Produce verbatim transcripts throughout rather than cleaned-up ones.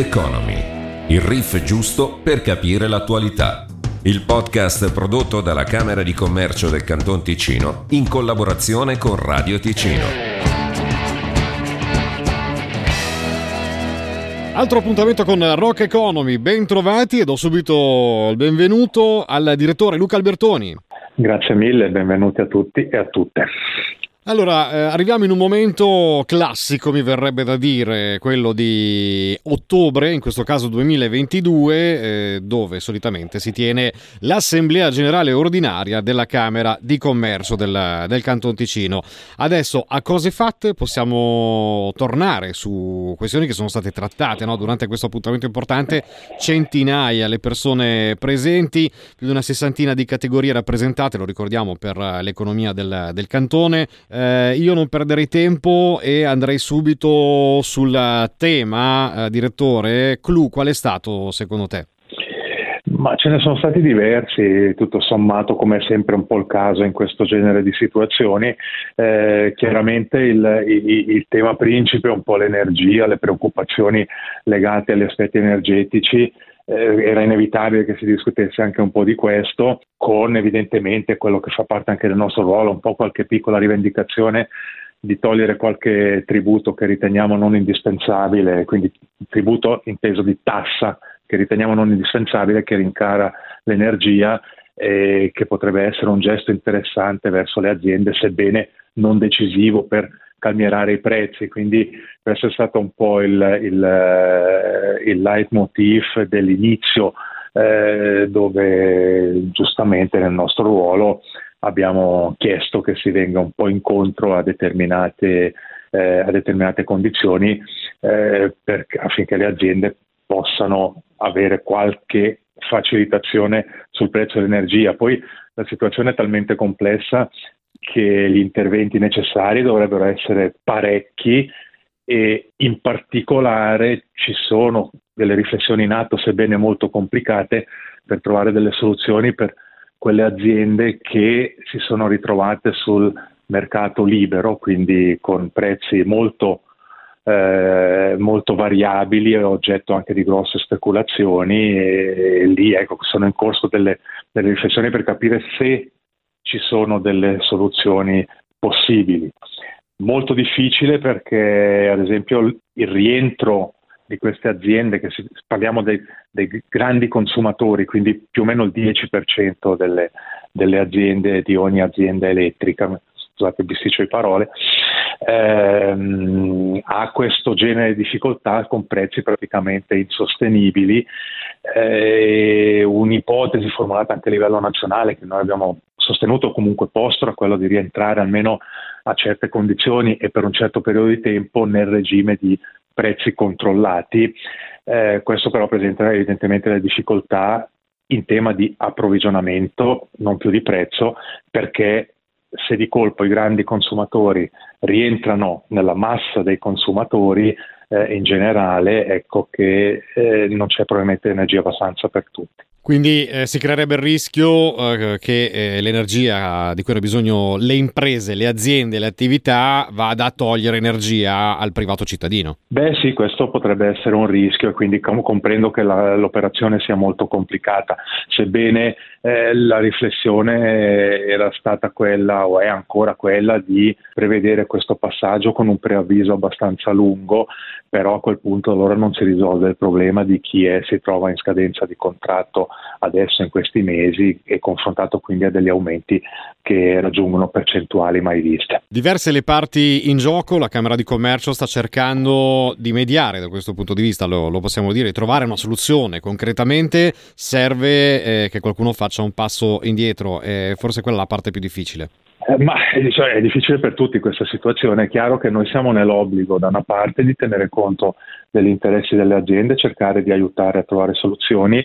Economy, il riff giusto per capire l'attualità. Il podcast prodotto dalla Camera di Commercio del Canton Ticino in collaborazione con Radio Ticino. Altro appuntamento con Rock Economy, ben trovati e do subito il benvenuto al direttore Luca Albertoni. Grazie mille, benvenuti a tutti e a tutte. Allora, eh, arriviamo in un momento classico, mi verrebbe da dire, quello di ottobre, in questo caso duemilaventidue, eh, dove solitamente si tiene l'Assemblea Generale Ordinaria della Camera di Commercio del, del Canton Ticino. Adesso, a cose fatte, possiamo tornare su questioni che sono state trattate, no? Durante questo appuntamento importante, centinaia le persone presenti, più di una sessantina di categorie rappresentate, lo ricordiamo, per l'economia del, del cantone. Eh, io non perderei tempo e andrei subito sul tema, eh, direttore. Clou, qual è stato secondo te? Ma ce ne sono stati diversi, tutto sommato, come è sempre un po' il caso in questo genere di situazioni. Eh, chiaramente il, il, il tema principe è un po' l'energia, le preoccupazioni legate agli aspetti energetici. Era inevitabile che si discutesse anche un po' di questo, con evidentemente quello che fa parte anche del nostro ruolo, un po' qualche piccola rivendicazione di togliere qualche tributo che riteniamo non indispensabile, quindi tributo inteso di tassa che riteniamo non indispensabile, che rincara l'energia e che potrebbe essere un gesto interessante verso le aziende, sebbene non decisivo per calmierare i prezzi. Quindi questo è stato un po' il, il, il leitmotiv dell'inizio, eh, dove giustamente nel nostro ruolo abbiamo chiesto che si venga un po' incontro a determinate, eh, a determinate condizioni, eh, per, affinché le aziende possano avere qualche facilitazione sul prezzo dell'energia. Poi la situazione è talmente complessa che gli interventi necessari dovrebbero essere parecchi e in particolare ci sono delle riflessioni in atto, sebbene molto complicate, per trovare delle soluzioni per quelle aziende che si sono ritrovate sul mercato libero, quindi con prezzi molto, eh, molto variabili e oggetto anche di grosse speculazioni, e, e lì ecco, sono in corso delle, delle riflessioni per capire se ci sono delle soluzioni possibili. Molto difficile perché, ad esempio, il rientro di queste aziende, che si, parliamo dei, dei grandi consumatori, quindi più o meno il dieci per cento delle, delle aziende, di ogni azienda elettrica, scusate, bisticcio di parole, ehm, ha questo genere di difficoltà con prezzi praticamente insostenibili. Eh, un'ipotesi formulata anche a livello nazionale, che noi abbiamo sostenuto comunque postura, quello di rientrare almeno a certe condizioni e per un certo periodo di tempo nel regime di prezzi controllati. Eh, questo però presenta evidentemente le difficoltà in tema di approvvigionamento, non più di prezzo, perché se di colpo i grandi consumatori rientrano nella massa dei consumatori, eh, in generale, ecco che eh, non c'è probabilmente energia abbastanza per tutti. Quindi eh, si creerebbe il rischio eh, che eh, l'energia di cui hanno bisogno le imprese, le aziende, le attività vada a togliere energia al privato cittadino. Beh sì, questo potrebbe essere un rischio e quindi com- comprendo che la, l'operazione sia molto complicata, sebbene eh, la riflessione era stata quella, o è ancora quella, di prevedere questo passaggio con un preavviso abbastanza lungo, però a quel punto allora non si risolve il problema di chi è, si trova in scadenza di contratto adesso in questi mesi e confrontato quindi a degli aumenti che raggiungono percentuali mai viste. Diverse le parti in gioco, la Camera di Commercio sta cercando di mediare da questo punto di vista, lo, lo possiamo dire, trovare una soluzione. Concretamente serve eh, che qualcuno faccia un passo indietro, eh, forse quella è la parte più difficile. Eh, ma cioè, è difficile per tutti questa situazione. È chiaro che noi siamo nell'obbligo da una parte di tenere conto degli interessi delle aziende, cercare di aiutare a trovare soluzioni.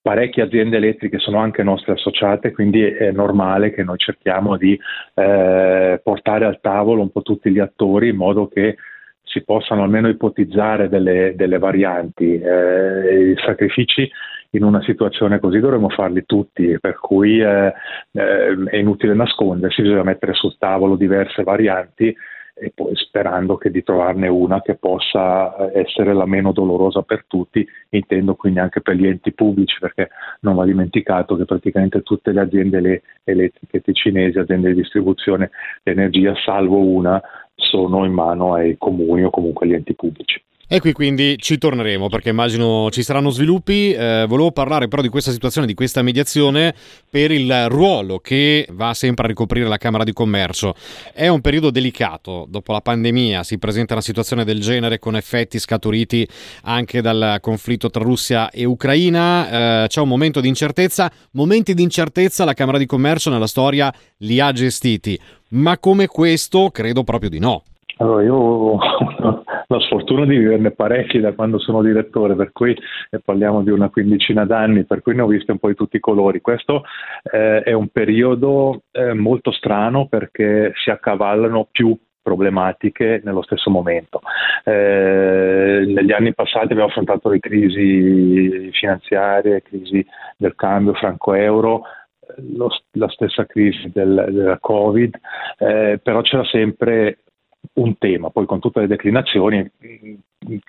Parecchie aziende elettriche sono anche nostre associate, quindi è normale che noi cerchiamo di eh, portare al tavolo un po' tutti gli attori in modo che si possano almeno ipotizzare delle, delle varianti. Eh, I sacrifici in una situazione così dovremmo farli tutti, per cui eh, eh, è inutile nascondersi, bisogna mettere sul tavolo diverse varianti e poi sperando che di trovarne una che possa essere la meno dolorosa per tutti, intendo quindi anche per gli enti pubblici, perché non va dimenticato che praticamente tutte le aziende elettriche ticinesi, aziende di distribuzione di energia, salvo una, sono in mano ai comuni o comunque agli enti pubblici. E qui quindi ci torneremo, perché immagino ci saranno sviluppi. Eh, volevo parlare però di questa situazione, di questa mediazione, per il ruolo che va sempre a ricoprire la Camera di Commercio. È un periodo delicato, dopo la pandemia si presenta una situazione del genere con effetti scaturiti anche dal conflitto tra Russia e Ucraina, eh, c'è un momento di incertezza, momenti di incertezza la Camera di Commercio nella storia li ha gestiti, ma come questo credo proprio di no. Allora, io ho la sfortuna di viverne parecchi da quando sono direttore, per cui e parliamo di una quindicina d'anni, per cui ne ho viste un po' di tutti i colori. Questo eh, è un periodo eh, molto strano, perché si accavallano più problematiche nello stesso momento. Eh, negli anni passati abbiamo affrontato le crisi finanziarie, crisi del cambio franco-euro, lo, la stessa crisi del, della Covid, eh, però c'era sempre un tema, poi con tutte le declinazioni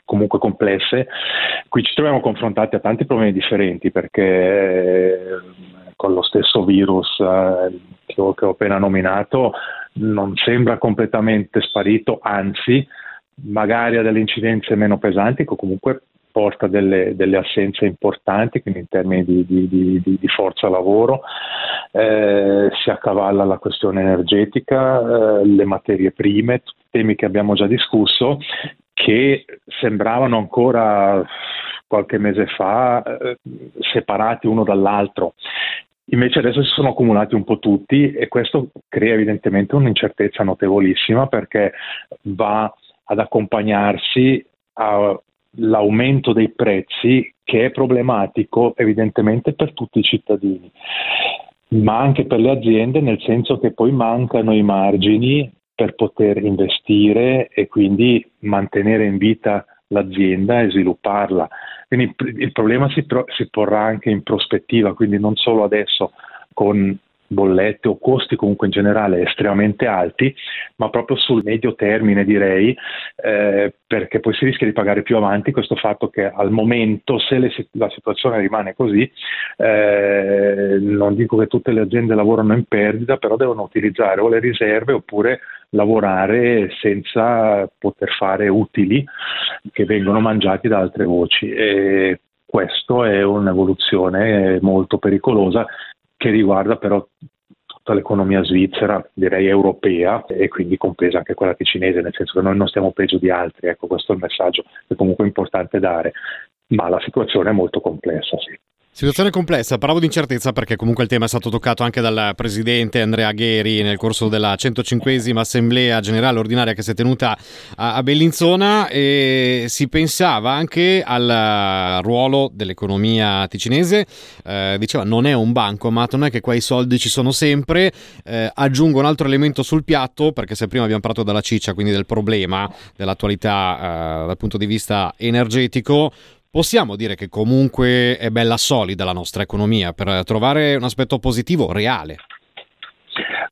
comunque complesse. Qui ci troviamo confrontati a tanti problemi differenti, perché con lo stesso virus che ho appena nominato non sembra completamente sparito, anzi magari ha delle incidenze meno pesanti, che comunque porta delle, delle assenze importanti, quindi in termini di, di, di, di forza lavoro. Eh, si accavalla la questione energetica, eh, le materie prime, temi che abbiamo già discusso, che sembravano ancora qualche mese fa eh, separati uno dall'altro. Invece adesso si sono accumulati un po' tutti, e questo crea evidentemente un'incertezza notevolissima, perché va ad accompagnarsi a l'aumento dei prezzi, che è problematico evidentemente per tutti i cittadini, ma anche per le aziende, nel senso che poi mancano i margini per poter investire e quindi mantenere in vita l'azienda e svilupparla. Quindi il problema si, tro- si porrà anche in prospettiva, quindi non solo adesso con bollette o costi comunque in generale estremamente alti, ma proprio sul medio termine, direi, eh, perché poi si rischia di pagare più avanti questo fatto che al momento, se le, la situazione rimane così, eh, non dico che tutte le aziende lavorano in perdita, però devono utilizzare o le riserve oppure lavorare senza poter fare utili che vengono mangiati da altre voci. E questo è un'evoluzione molto pericolosa, che riguarda però tutta l'economia svizzera, direi europea, e quindi compresa anche quella ticinese, nel senso che noi non stiamo peggio di altri, ecco, questo è il messaggio che comunque è importante dare, ma la situazione è molto complessa, sì. Situazione complessa, parlavo di incertezza perché comunque il tema è stato toccato anche dal presidente Andrea Gheri nel corso della centocinquesima assemblea generale ordinaria che si è tenuta a Bellinzona, e si pensava anche al ruolo dell'economia ticinese. Eh, diceva non è un bancomat, non è che qua i soldi ci sono sempre. Eh, aggiungo un altro elemento sul piatto, perché se prima abbiamo parlato della ciccia, quindi del problema dell'attualità eh, dal punto di vista energetico, possiamo dire che comunque è bella solida la nostra economia per trovare un aspetto positivo reale?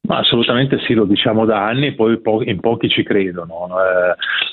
Ma assolutamente sì, lo diciamo da anni, poi po- in pochi ci credono,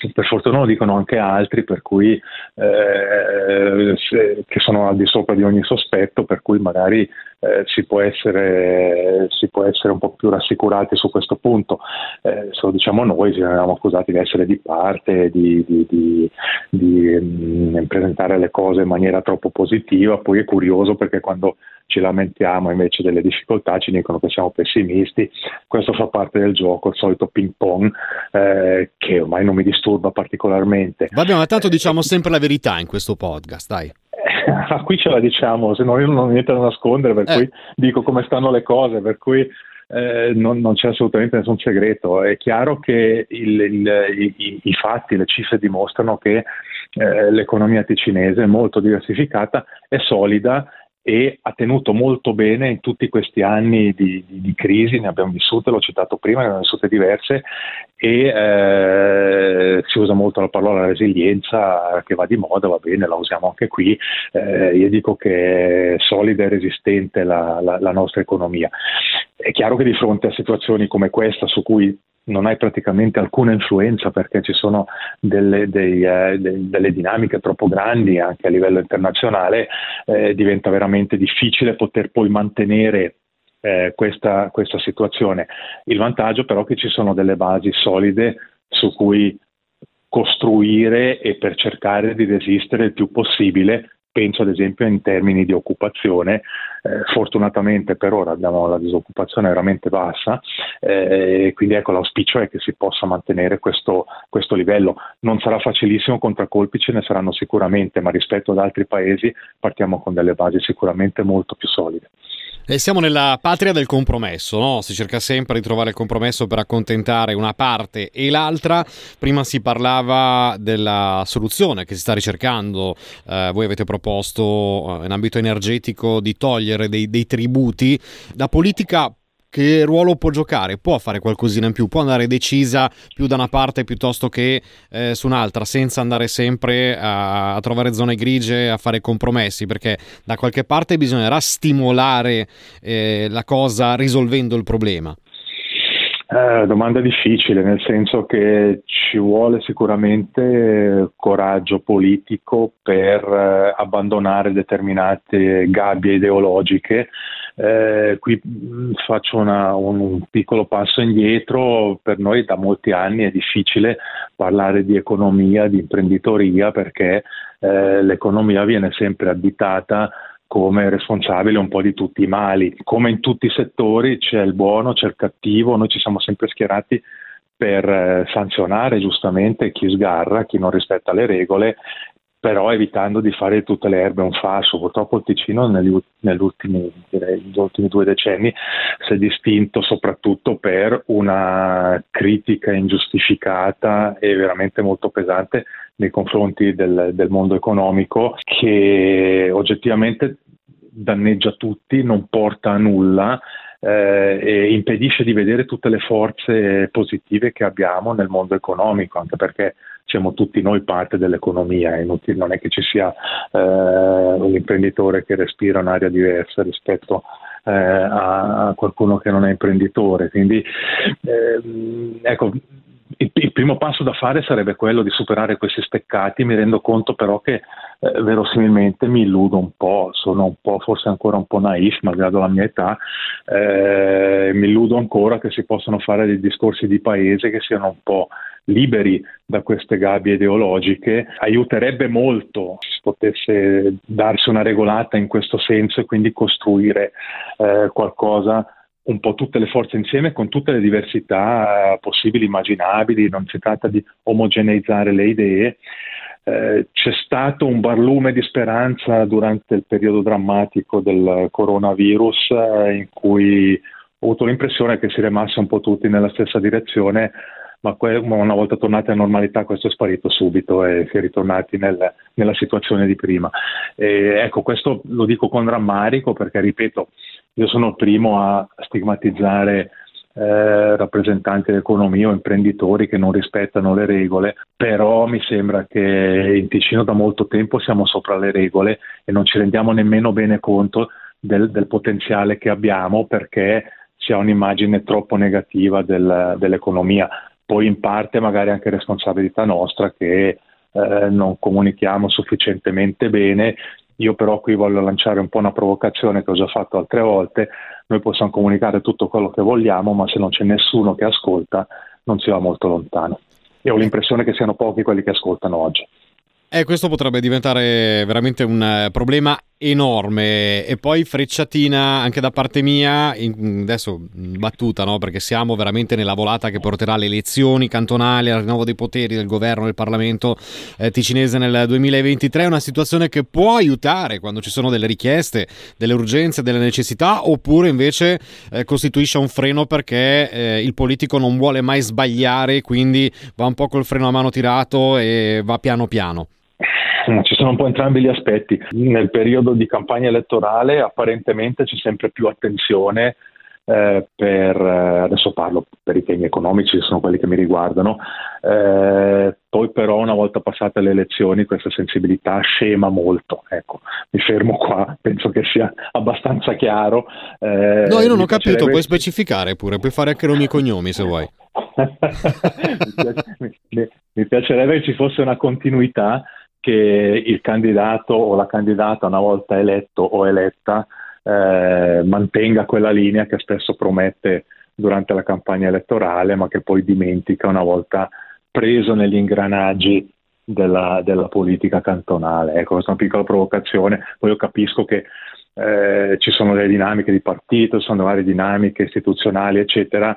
eh, per fortuna lo dicono anche altri, per cui eh, se, che sono al di sopra di ogni sospetto, per cui magari eh, si può essere si può essere un po' più rassicurati su questo punto. Eh, se lo diciamo noi, se ne eravamo accusati di essere di parte, di, di, di, di mh, presentare le cose in maniera troppo positiva, poi è curioso perché quando ci lamentiamo invece delle difficoltà ci dicono che siamo pessimisti. Questo fa parte del gioco, il solito ping pong eh, che ormai non mi disturba particolarmente. Vabbè, ma tanto diciamo sempre la verità in questo podcast, dai. Ah, qui ce la diciamo, se no io non ho niente da nascondere, per eh. cui dico come stanno le cose, per cui eh, non, non c'è assolutamente nessun segreto. È chiaro che il, il, i, i fatti, le cifre dimostrano che eh, l'economia ticinese è molto diversificata, è solida e ha tenuto molto bene in tutti questi anni di, di, di crisi, ne abbiamo vissute, l'ho citato prima, ne abbiamo vissute diverse, e eh, si usa molto la parola resilienza, che va di moda, va bene, la usiamo anche qui, eh, io dico che è solida e resistente la, la, la nostra economia. È chiaro che di fronte a situazioni come questa, su cui non hai praticamente alcuna influenza, perché ci sono delle, dei, eh, dei, delle dinamiche troppo grandi anche a livello internazionale, eh, diventa veramente difficile poter poi mantenere eh, questa, questa situazione. Il vantaggio però è che ci sono delle basi solide su cui costruire e per cercare di resistere il più possibile. Penso ad esempio in termini di occupazione, eh, fortunatamente per ora abbiamo la disoccupazione veramente bassa, eh, quindi ecco, l'auspicio è che si possa mantenere questo, questo livello. Non sarà facilissimo, contraccolpi ce ne saranno sicuramente, ma rispetto ad altri paesi partiamo con delle basi sicuramente molto più solide. E siamo nella patria del compromesso, no? Si cerca sempre di trovare il compromesso per accontentare una parte e l'altra. Prima si parlava della soluzione che si sta ricercando. Eh, voi avete proposto eh, in ambito energetico di togliere dei, dei tributi. La politica che ruolo può giocare? Può fare qualcosina in più? Può andare decisa più da una parte piuttosto che eh, su un'altra, senza andare sempre a, a trovare zone grigie, a fare compromessi? Perché da qualche parte bisognerà stimolare eh, la cosa risolvendo il problema. Eh, domanda difficile, nel senso che ci vuole sicuramente coraggio politico per eh, abbandonare determinate gabbie ideologiche. Eh, qui faccio una, un, un piccolo passo indietro. Per noi da molti anni è difficile parlare di economia, di imprenditoria, perché eh, l'economia viene sempre additata come responsabile un po' di tutti i mali. Come in tutti i settori c'è il buono, c'è il cattivo, noi ci siamo sempre schierati per eh, sanzionare giustamente chi sgarra, chi non rispetta le regole, però evitando di fare tutte le erbe un fascio. Purtroppo il Ticino negli, negli, ultimi, direi, negli ultimi due decenni si è distinto soprattutto per una critica ingiustificata e veramente molto pesante nei confronti del, del mondo economico, che oggettivamente danneggia tutti, non porta a nulla eh, e impedisce di vedere tutte le forze positive che abbiamo nel mondo economico, anche perché siamo tutti noi parte dell'economia, inutile, non è che ci sia eh, un imprenditore che respira un'aria diversa rispetto eh, a, a qualcuno che non è imprenditore, quindi eh, ecco, il, il primo passo da fare sarebbe quello di superare questi steccati. Mi rendo conto però che eh, verosimilmente mi illudo un po', sono un po' forse ancora un po' naif malgrado la mia età, eh, mi illudo ancora che si possano fare dei discorsi di paese che siano un po' liberi da queste gabbie ideologiche. Aiuterebbe molto se potesse darsi una regolata in questo senso e quindi costruire eh, qualcosa, un po' tutte le forze insieme con tutte le diversità eh, possibili, immaginabili. Non si tratta di omogeneizzare le idee. Eh, c'è stato un barlume di speranza durante il periodo drammatico del coronavirus eh, in cui ho avuto l'impressione che si remasse un po' tutti nella stessa direzione, ma una volta tornati alla normalità questo è sparito subito e si è ritornati nel, nella situazione di prima. E ecco, questo lo dico con rammarico perché, ripeto, io sono il primo a stigmatizzare eh, rappresentanti dell'economia o imprenditori che non rispettano le regole, però mi sembra che in Ticino da molto tempo siamo sopra le regole e non ci rendiamo nemmeno bene conto del, del potenziale che abbiamo, perché si ha un'immagine troppo negativa del, dell'economia. Poi in parte magari anche responsabilità nostra che eh, non comunichiamo sufficientemente bene. Io però qui voglio lanciare un po' una provocazione che ho già fatto altre volte: noi possiamo comunicare tutto quello che vogliamo, ma se non c'è nessuno che ascolta non si va molto lontano, e ho l'impressione che siano pochi quelli che ascoltano oggi. Eh, questo potrebbe diventare veramente un problema enorme. E poi frecciatina anche da parte mia, in, adesso battuta, no? Perché siamo veramente nella volata che porterà alle elezioni cantonali, al rinnovo dei poteri del governo, del Parlamento eh, ticinese nel duemilaventitré. È una situazione che può aiutare quando ci sono delle richieste, delle urgenze, delle necessità, oppure invece eh, costituisce un freno perché eh, il politico non vuole mai sbagliare, quindi va un po' col freno a mano tirato e va piano piano. Ci sono un po' entrambi gli aspetti. Nel periodo di campagna elettorale apparentemente c'è sempre più attenzione eh, per, adesso parlo per i temi economici, sono quelli che mi riguardano, eh, poi però una volta passate le elezioni questa sensibilità scema molto, ecco, mi fermo qua, penso che sia abbastanza chiaro. Eh, no, io non ho piacerebbe... capito, puoi specificare pure, puoi fare anche nomi e cognomi se vuoi. mi, mi, mi piacerebbe che ci fosse una continuità, che il candidato o la candidata una volta eletto o eletta eh, mantenga quella linea che spesso promette durante la campagna elettorale ma che poi dimentica una volta preso negli ingranaggi della, della politica cantonale. Ecco, questa è una piccola provocazione, poi io capisco che eh, ci sono delle dinamiche di partito, ci sono varie dinamiche istituzionali eccetera,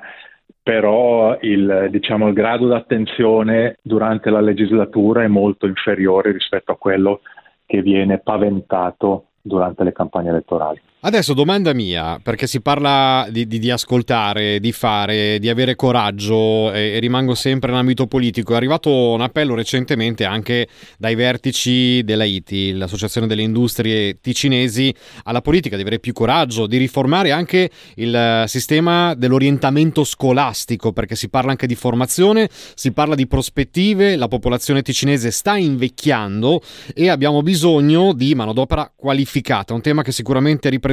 però il, diciamo, il grado d'attenzione durante la legislatura è molto inferiore rispetto a quello che viene paventato durante le campagne elettorali. Adesso domanda mia, perché si parla di, di, di ascoltare, di fare, di avere coraggio e, e rimango sempre in ambito politico. È arrivato un appello recentemente anche dai vertici della I T I, l'Associazione delle Industrie Ticinesi, alla politica di avere più coraggio, di riformare anche il sistema dell'orientamento scolastico, perché si parla anche di formazione, si parla di prospettive, la popolazione ticinese sta invecchiando e abbiamo bisogno di manodopera qualificata, un tema che sicuramente riprenderemo,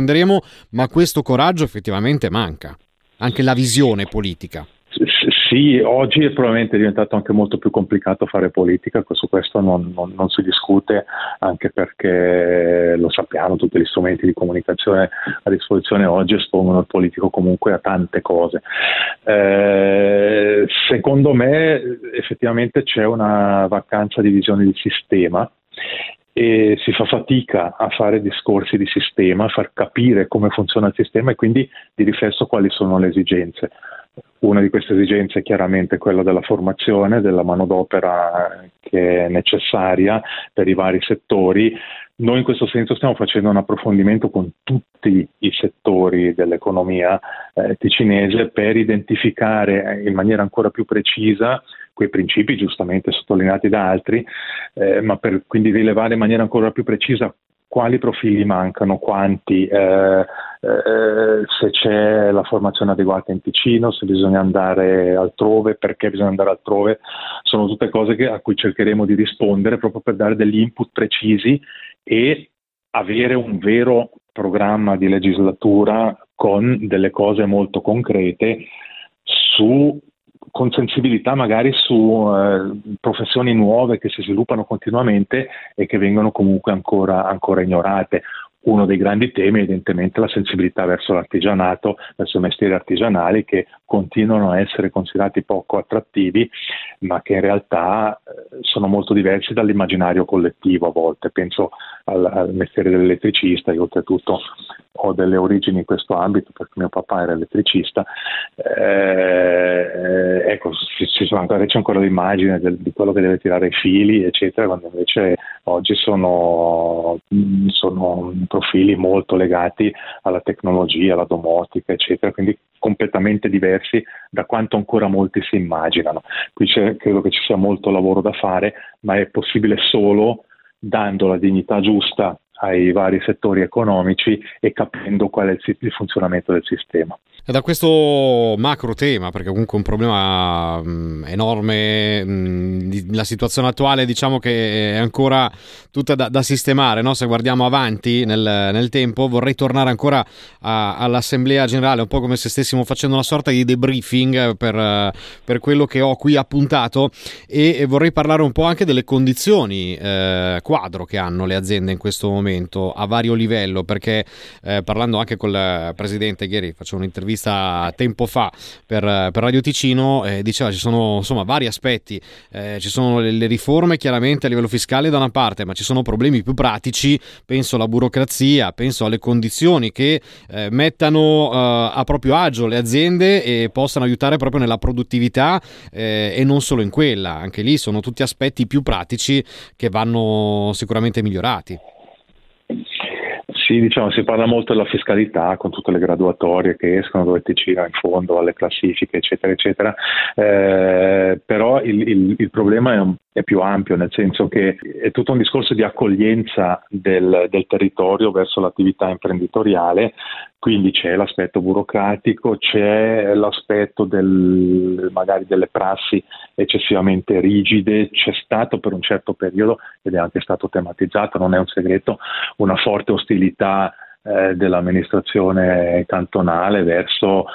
ma questo coraggio effettivamente manca, anche la visione politica. Sì, oggi è probabilmente diventato anche molto più complicato fare politica, su questo non, non, non si discute, anche perché lo sappiamo, tutti gli strumenti di comunicazione a disposizione oggi espongono il politico comunque a tante cose. Eh, secondo me effettivamente c'è una vacanza di visione di sistema e si fa fatica a fare discorsi di sistema, a far capire come funziona il sistema e quindi di riflesso quali sono le esigenze. Una di queste esigenze è chiaramente quella della formazione, della manodopera che è necessaria per i vari settori. Noi in questo senso stiamo facendo un approfondimento con tutti i settori dell'economia eh, ticinese per identificare in maniera ancora più precisa quei principi giustamente sottolineati da altri, eh, ma per quindi rilevare in maniera ancora più precisa quali profili mancano, quanti, eh, eh, se c'è la formazione adeguata in Ticino, se bisogna andare altrove, perché bisogna andare altrove. Sono tutte cose che, a cui cercheremo di rispondere proprio per dare degli input precisi e avere un vero programma di legislatura con delle cose molto concrete su con sensibilità magari su eh, professioni nuove che si sviluppano continuamente e che vengono comunque ancora, ancora ignorate. Uno dei grandi temi è evidentemente la sensibilità verso l'artigianato, verso i mestieri artigianali che continuano a essere considerati poco attrattivi, ma che in realtà eh, sono molto diversi dall'immaginario collettivo a volte. Penso al, al mestiere dell'elettricista, io oltretutto ho delle origini in questo ambito perché mio papà era elettricista, eh, ecco ci sono ancora, c'è ancora l'immagine del, di quello che deve tirare i fili eccetera, quando invece oggi sono, sono profili molto legati alla tecnologia, alla domotica eccetera, quindi completamente diversi da quanto ancora molti si immaginano. Qui c'è, credo che ci sia molto lavoro da fare, ma è possibile solo dando la dignità giusta ai vari settori economici e capendo qual è il funzionamento del sistema. Da questo macro tema, perché comunque è un problema mh, enorme, mh, la situazione attuale diciamo che è ancora tutta da, da sistemare, no? Se guardiamo avanti nel, nel tempo, vorrei tornare ancora a, all'Assemblea Generale, un po' come se stessimo facendo una sorta di debriefing per, per quello che ho qui appuntato e, e vorrei parlare un po' anche delle condizioni eh, quadro che hanno le aziende in questo momento a vario livello, perché eh, parlando anche col Presidente Gheri, faccio un'intervista tempo fa per, per Radio Ticino, eh, diceva ci sono insomma vari aspetti, eh, ci sono le, le riforme chiaramente a livello fiscale da una parte, ma ci sono problemi più pratici, penso alla burocrazia, penso alle condizioni che eh, mettano eh, a proprio agio le aziende e possano aiutare proprio nella produttività eh, e non solo in quella, anche lì sono tutti aspetti più pratici che vanno sicuramente migliorati. Sì, diciamo, si parla molto della fiscalità con tutte le graduatorie che escono, dove Ticino in fondo alle classifiche eccetera eccetera, eh, però il, il, il problema è, un, è più ampio, nel senso che è tutto un discorso di accoglienza del, del territorio verso l'attività imprenditoriale Quindi c'è l'aspetto burocratico, c'è l'aspetto del, magari delle prassi eccessivamente rigide, c'è stato per un certo periodo, ed è anche stato tematizzato, non è un segreto, una forte ostilità eh, dell'amministrazione cantonale verso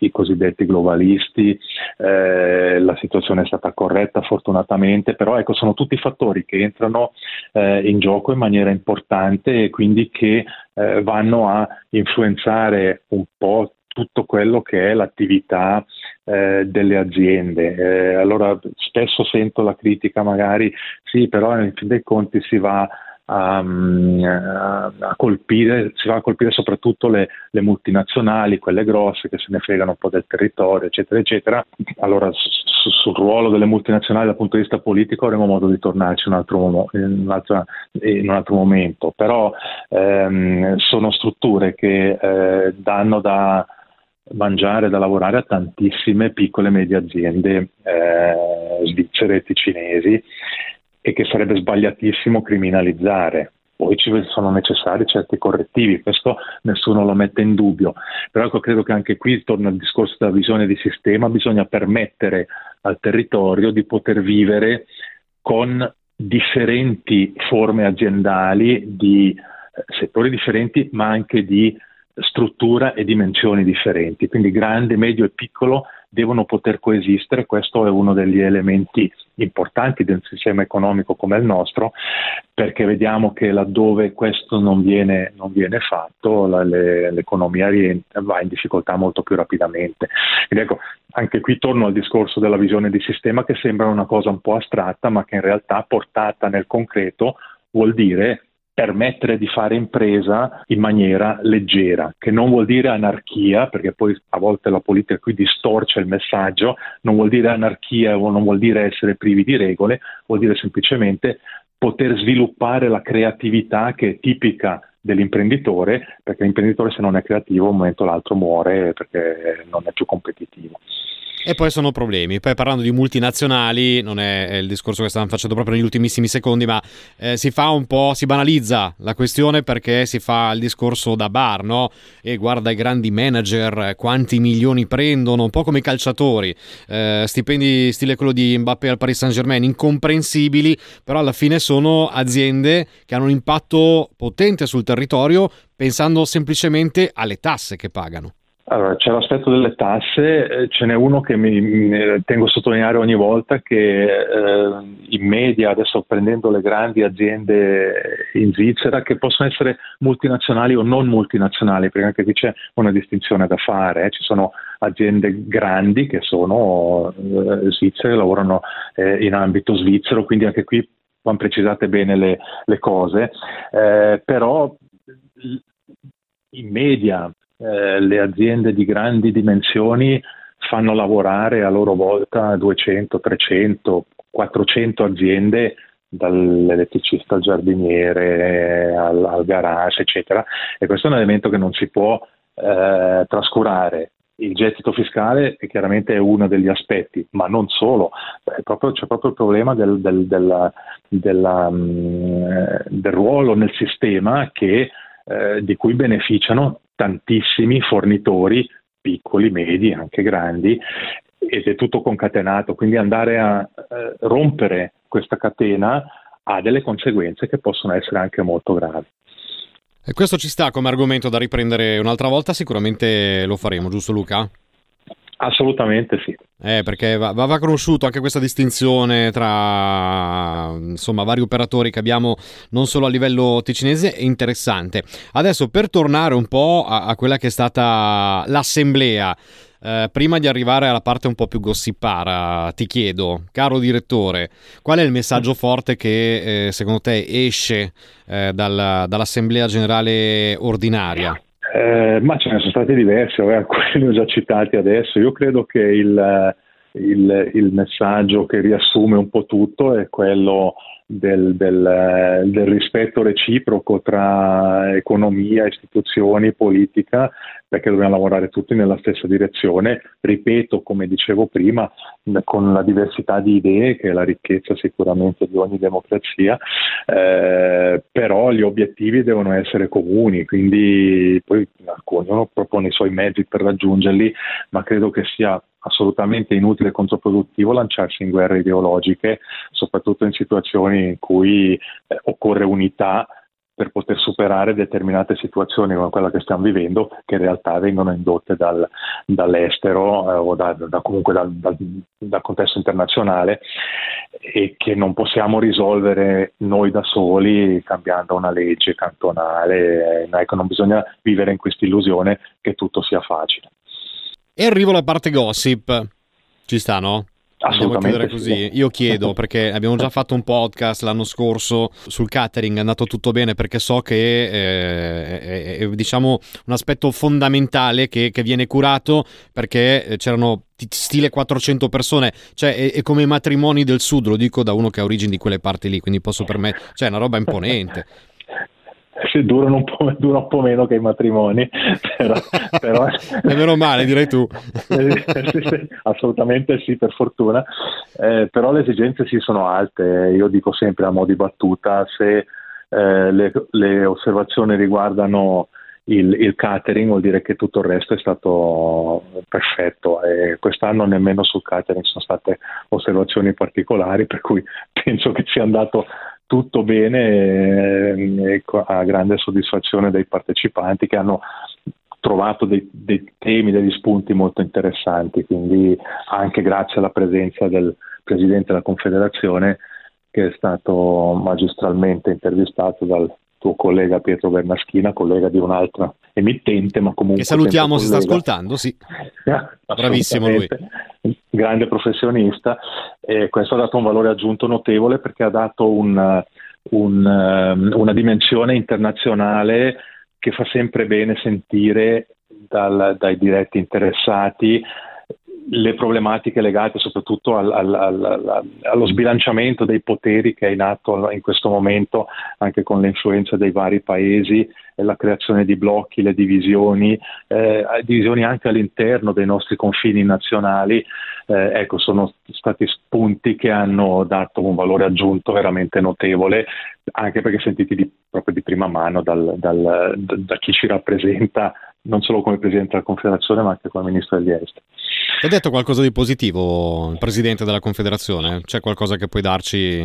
i cosiddetti globalisti. Eh, la situazione è stata corretta fortunatamente, però ecco, sono tutti fattori che entrano eh, in gioco in maniera importante e quindi che eh, vanno a influenzare un po' tutto quello che è l'attività eh, delle aziende. Eh, allora spesso sento la critica magari, sì però nel fin dei conti si va A, a colpire si va a colpire soprattutto le, le multinazionali, quelle grosse che se ne fregano un po' del territorio, eccetera eccetera. Allora su, sul ruolo delle multinazionali dal punto di vista politico avremo modo di tornarci un altro, un altro, in un altro momento, però ehm, sono strutture che eh, danno da mangiare, da lavorare a tantissime piccole e medie aziende eh, svizzere e ticinesi, e che sarebbe sbagliatissimo criminalizzare. Poi ci sono necessari certi correttivi, questo nessuno lo mette in dubbio, però ecco, credo che anche qui torna al discorso della visione di sistema, bisogna permettere al territorio di poter vivere con differenti forme aziendali di settori differenti, ma anche di struttura e dimensioni differenti, quindi grande, medio e piccolo devono poter coesistere. Questo è uno degli elementi importanti del sistema economico come il nostro, perché vediamo che laddove questo non viene, non viene fatto, la, le, l'economia rientra, va in difficoltà molto più rapidamente. Ed ecco, anche qui torno al discorso della visione di sistema, che sembra una cosa un po' astratta, ma che in realtà portata nel concreto vuol dire permettere di fare impresa in maniera leggera, che non vuol dire anarchia, perché poi a volte la politica qui distorce il messaggio, non vuol dire anarchia o non vuol dire essere privi di regole, vuol dire semplicemente poter sviluppare la creatività che è tipica dell'imprenditore, perché l'imprenditore se non è creativo un momento o l'altro muore perché non è più competitivo. E poi sono problemi. Poi parlando di multinazionali, non è il discorso che stavamo facendo proprio negli ultimissimi secondi, ma eh, si fa un po', si banalizza la questione perché si fa il discorso da bar, no? E guarda i grandi manager, quanti milioni prendono, un po' come i calciatori, eh, stipendi stile quello di Mbappé al Paris Saint-Germain, incomprensibili, però alla fine sono aziende che hanno un impatto potente sul territorio, pensando semplicemente alle tasse che pagano. Allora, c'è l'aspetto delle tasse, ce n'è uno che mi, mi tengo a sottolineare ogni volta, che eh, in media, adesso prendendo le grandi aziende in Svizzera, che possono essere multinazionali o non multinazionali, perché anche qui c'è una distinzione da fare, eh. Ci sono aziende grandi che sono eh, svizzere, lavorano eh, in ambito svizzero, quindi anche qui vanno precisate bene le, le cose, eh, però in media Eh, le aziende di grandi dimensioni fanno lavorare a loro volta duecento, trecento, quattrocento aziende, dall'elettricista al giardiniere al, al garage eccetera, e questo è un elemento che non si può eh, trascurare. Il gettito fiscale è chiaramente uno degli aspetti, ma non solo. Beh, proprio, c'è proprio il problema del, del, della, della, mh, del ruolo nel sistema che, eh, di cui beneficiano tantissimi fornitori, piccoli, medi, anche grandi, ed è tutto concatenato, quindi andare a eh, rompere questa catena ha delle conseguenze che possono essere anche molto gravi. E questo ci sta come argomento da riprendere un'altra volta, sicuramente lo faremo, giusto Luca? Assolutamente sì. Eh, perché va, va conosciuto anche questa distinzione tra insomma vari operatori che abbiamo non solo a livello ticinese, è interessante. Adesso per tornare un po' a, a quella che è stata l'assemblea, eh, prima di arrivare alla parte un po' più gossipara, ti chiedo, caro direttore, qual è il messaggio forte che eh, secondo te esce eh, dalla, dall'assemblea generale ordinaria? Eh, ma ce ne sono stati diversi, eh, alcuni ho già citati adesso. Io credo che il, il, il messaggio che riassume un po' tutto è quello del, del, del rispetto reciproco tra economia, istituzioni, politica, perché dobbiamo lavorare tutti nella stessa direzione, ripeto, come dicevo prima, con la diversità di idee che è la ricchezza sicuramente di ogni democrazia, eh, però gli obiettivi devono essere comuni, quindi poi ognuno propone i suoi mezzi per raggiungerli, ma credo che sia assolutamente inutile e controproduttivo lanciarsi in guerre ideologiche, soprattutto in situazioni in cui eh, occorre unità per poter superare determinate situazioni come quella che stiamo vivendo, che in realtà vengono indotte dal, dall'estero eh, o da, da, comunque dal, dal, dal contesto internazionale, e che non possiamo risolvere noi da soli cambiando una legge cantonale. Eh, ecco, non bisogna vivere in questa illusione che tutto sia facile. E arrivo alla parte gossip, ci sta, no? Assolutamente così. Sì. Io chiedo, perché abbiamo già fatto un podcast l'anno scorso sul catering, è andato tutto bene, perché so che è, è, è, è diciamo un aspetto fondamentale che, che viene curato, perché c'erano stile quattrocento persone, cioè è, è come i matrimoni del sud, lo dico da uno che ha origini di quelle parti lì, quindi posso permettere, cioè è una roba imponente. Se durano un po', dura un po' meno che i matrimoni, però, però... è meno male, direi tu. Assolutamente sì, per fortuna, eh, però le esigenze sì sono alte. Io dico sempre a mo' di battuta, se eh, le, le osservazioni riguardano il, il catering, vuol dire che tutto il resto è stato perfetto, e quest'anno nemmeno sul catering sono state osservazioni particolari, per cui penso che sia andato tutto bene, eh, a grande soddisfazione dei partecipanti, che hanno trovato dei, dei temi, degli spunti molto interessanti, quindi anche grazie alla presenza del Presidente della Confederazione, che è stato magistralmente intervistato dal tuo collega Pietro Bernaschina, collega di un'altra emittente, ma comunque... Che salutiamo, si sta ascoltando, sì. Bravissimo lui. Grande professionista, e questo ha dato un valore aggiunto notevole, perché ha dato un, un, una dimensione internazionale che fa sempre bene sentire dal, dai diretti interessati le problematiche legate soprattutto al, al, al, allo sbilanciamento dei poteri che è in atto in questo momento, anche con l'influenza dei vari paesi, la creazione di blocchi, le divisioni, eh, divisioni anche all'interno dei nostri confini nazionali. Eh, ecco, sono stati spunti che hanno dato un valore aggiunto veramente notevole, anche perché sentiti di, proprio di prima mano dal, dal, da chi ci rappresenta, non solo come Presidente della Confederazione, ma anche come Ministro degli Esteri. Ti ha detto qualcosa di positivo il Presidente della Confederazione? C'è qualcosa che puoi darci?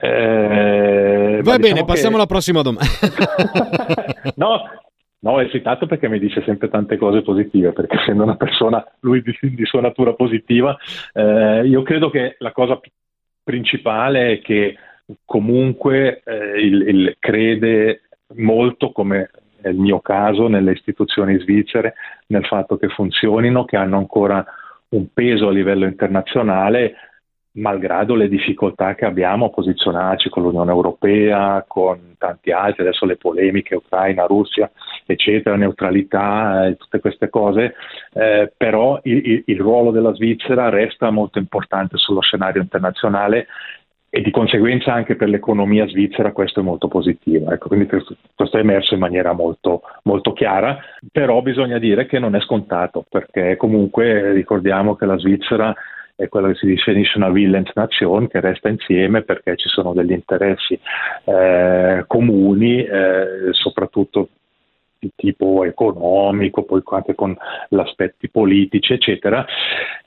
Eh, Va bene, diciamo passiamo che... alla prossima domanda. no, no, è citato perché mi dice sempre tante cose positive, perché essendo una persona, lui di, di sua natura positiva, eh, io credo che la cosa principale è che comunque eh, il, il crede molto, come nel mio caso, nelle istituzioni svizzere, nel fatto che funzionino, che hanno ancora un peso a livello internazionale, malgrado le difficoltà che abbiamo a posizionarci con l'Unione Europea, con tanti altri, adesso le polemiche, Ucraina, Russia, eccetera, neutralità, eh, tutte queste cose, eh, però il, il ruolo della Svizzera resta molto importante sullo scenario internazionale, e di conseguenza anche per l'economia svizzera questo è molto positivo. Ecco, quindi questo è emerso in maniera molto, molto chiara, però bisogna dire che non è scontato, perché comunque ricordiamo che la Svizzera è quella che si definisce una Willensnation, che resta insieme perché ci sono degli interessi eh, comuni, eh, soprattutto di tipo economico, poi anche con gli aspetti politici, eccetera.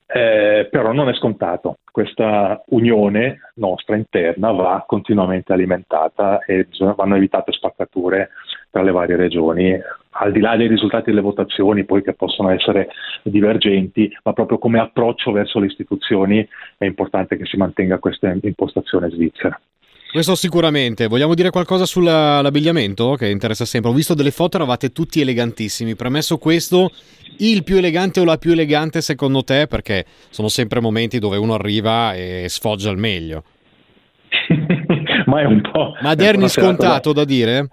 Eh, però non è scontato, questa unione nostra interna va continuamente alimentata e vanno evitate spaccature tra le varie regioni, al di là dei risultati delle votazioni poi, che possono essere divergenti, ma proprio come approccio verso le istituzioni è importante che si mantenga questa impostazione svizzera. Questo sicuramente. Vogliamo dire qualcosa sull'abbigliamento, che interessa sempre? Ho visto delle foto, eravate tutti elegantissimi. Premesso questo, il più elegante o la più elegante secondo te? Perché sono sempre momenti dove uno arriva e sfoggia al meglio. Ma è un po'... Ma Derni scontato da dire?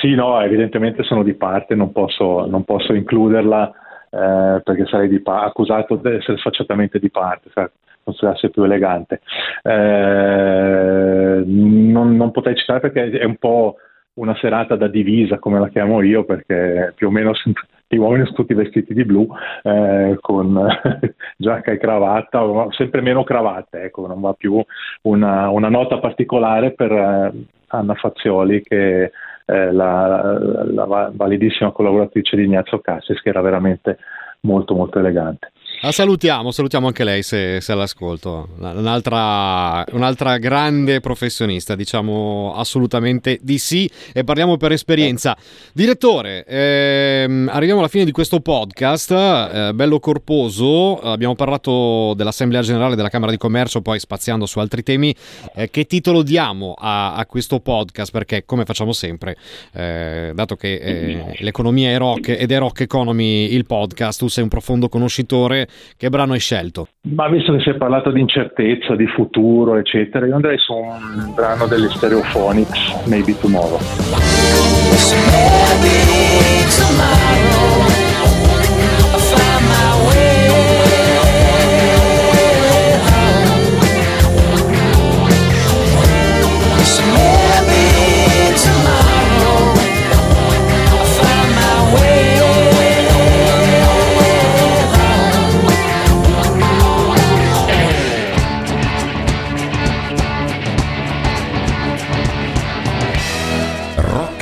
Sì, no, evidentemente sono di parte, non posso, non posso includerla eh, perché sarei di pa- accusato di essere sfacciatamente di parte, cioè, non sarà più elegante. Eh, non, non potrei citare perché è un po' una serata da divisa, come la chiamo io, perché più o meno gli uomini sono tutti vestiti di blu, eh, con giacca e cravatta, sempre meno cravatte, ecco, non va più una, una nota particolare per Anna Fazzioli, che è la, la validissima collaboratrice di Ignazio Cassis, che era veramente molto molto elegante. La salutiamo, salutiamo anche lei se, se all'ascolto, un'altra, un'altra grande professionista, diciamo assolutamente di sì, e parliamo per esperienza. Direttore, ehm, arriviamo alla fine di questo podcast, eh, bello corposo, abbiamo parlato dell'Assemblea Generale della Camera di Commercio, poi spaziando su altri temi. Eh, che titolo diamo a, a questo podcast? Perché come facciamo sempre, eh, dato che eh, l'economia è rock ed è Rock Economy il podcast, tu sei un profondo conoscitore, che brano hai scelto? Ma visto che si è parlato di incertezza, di futuro, eccetera, io andrei su un brano delle Stereophonics, Maybe Tomorrow.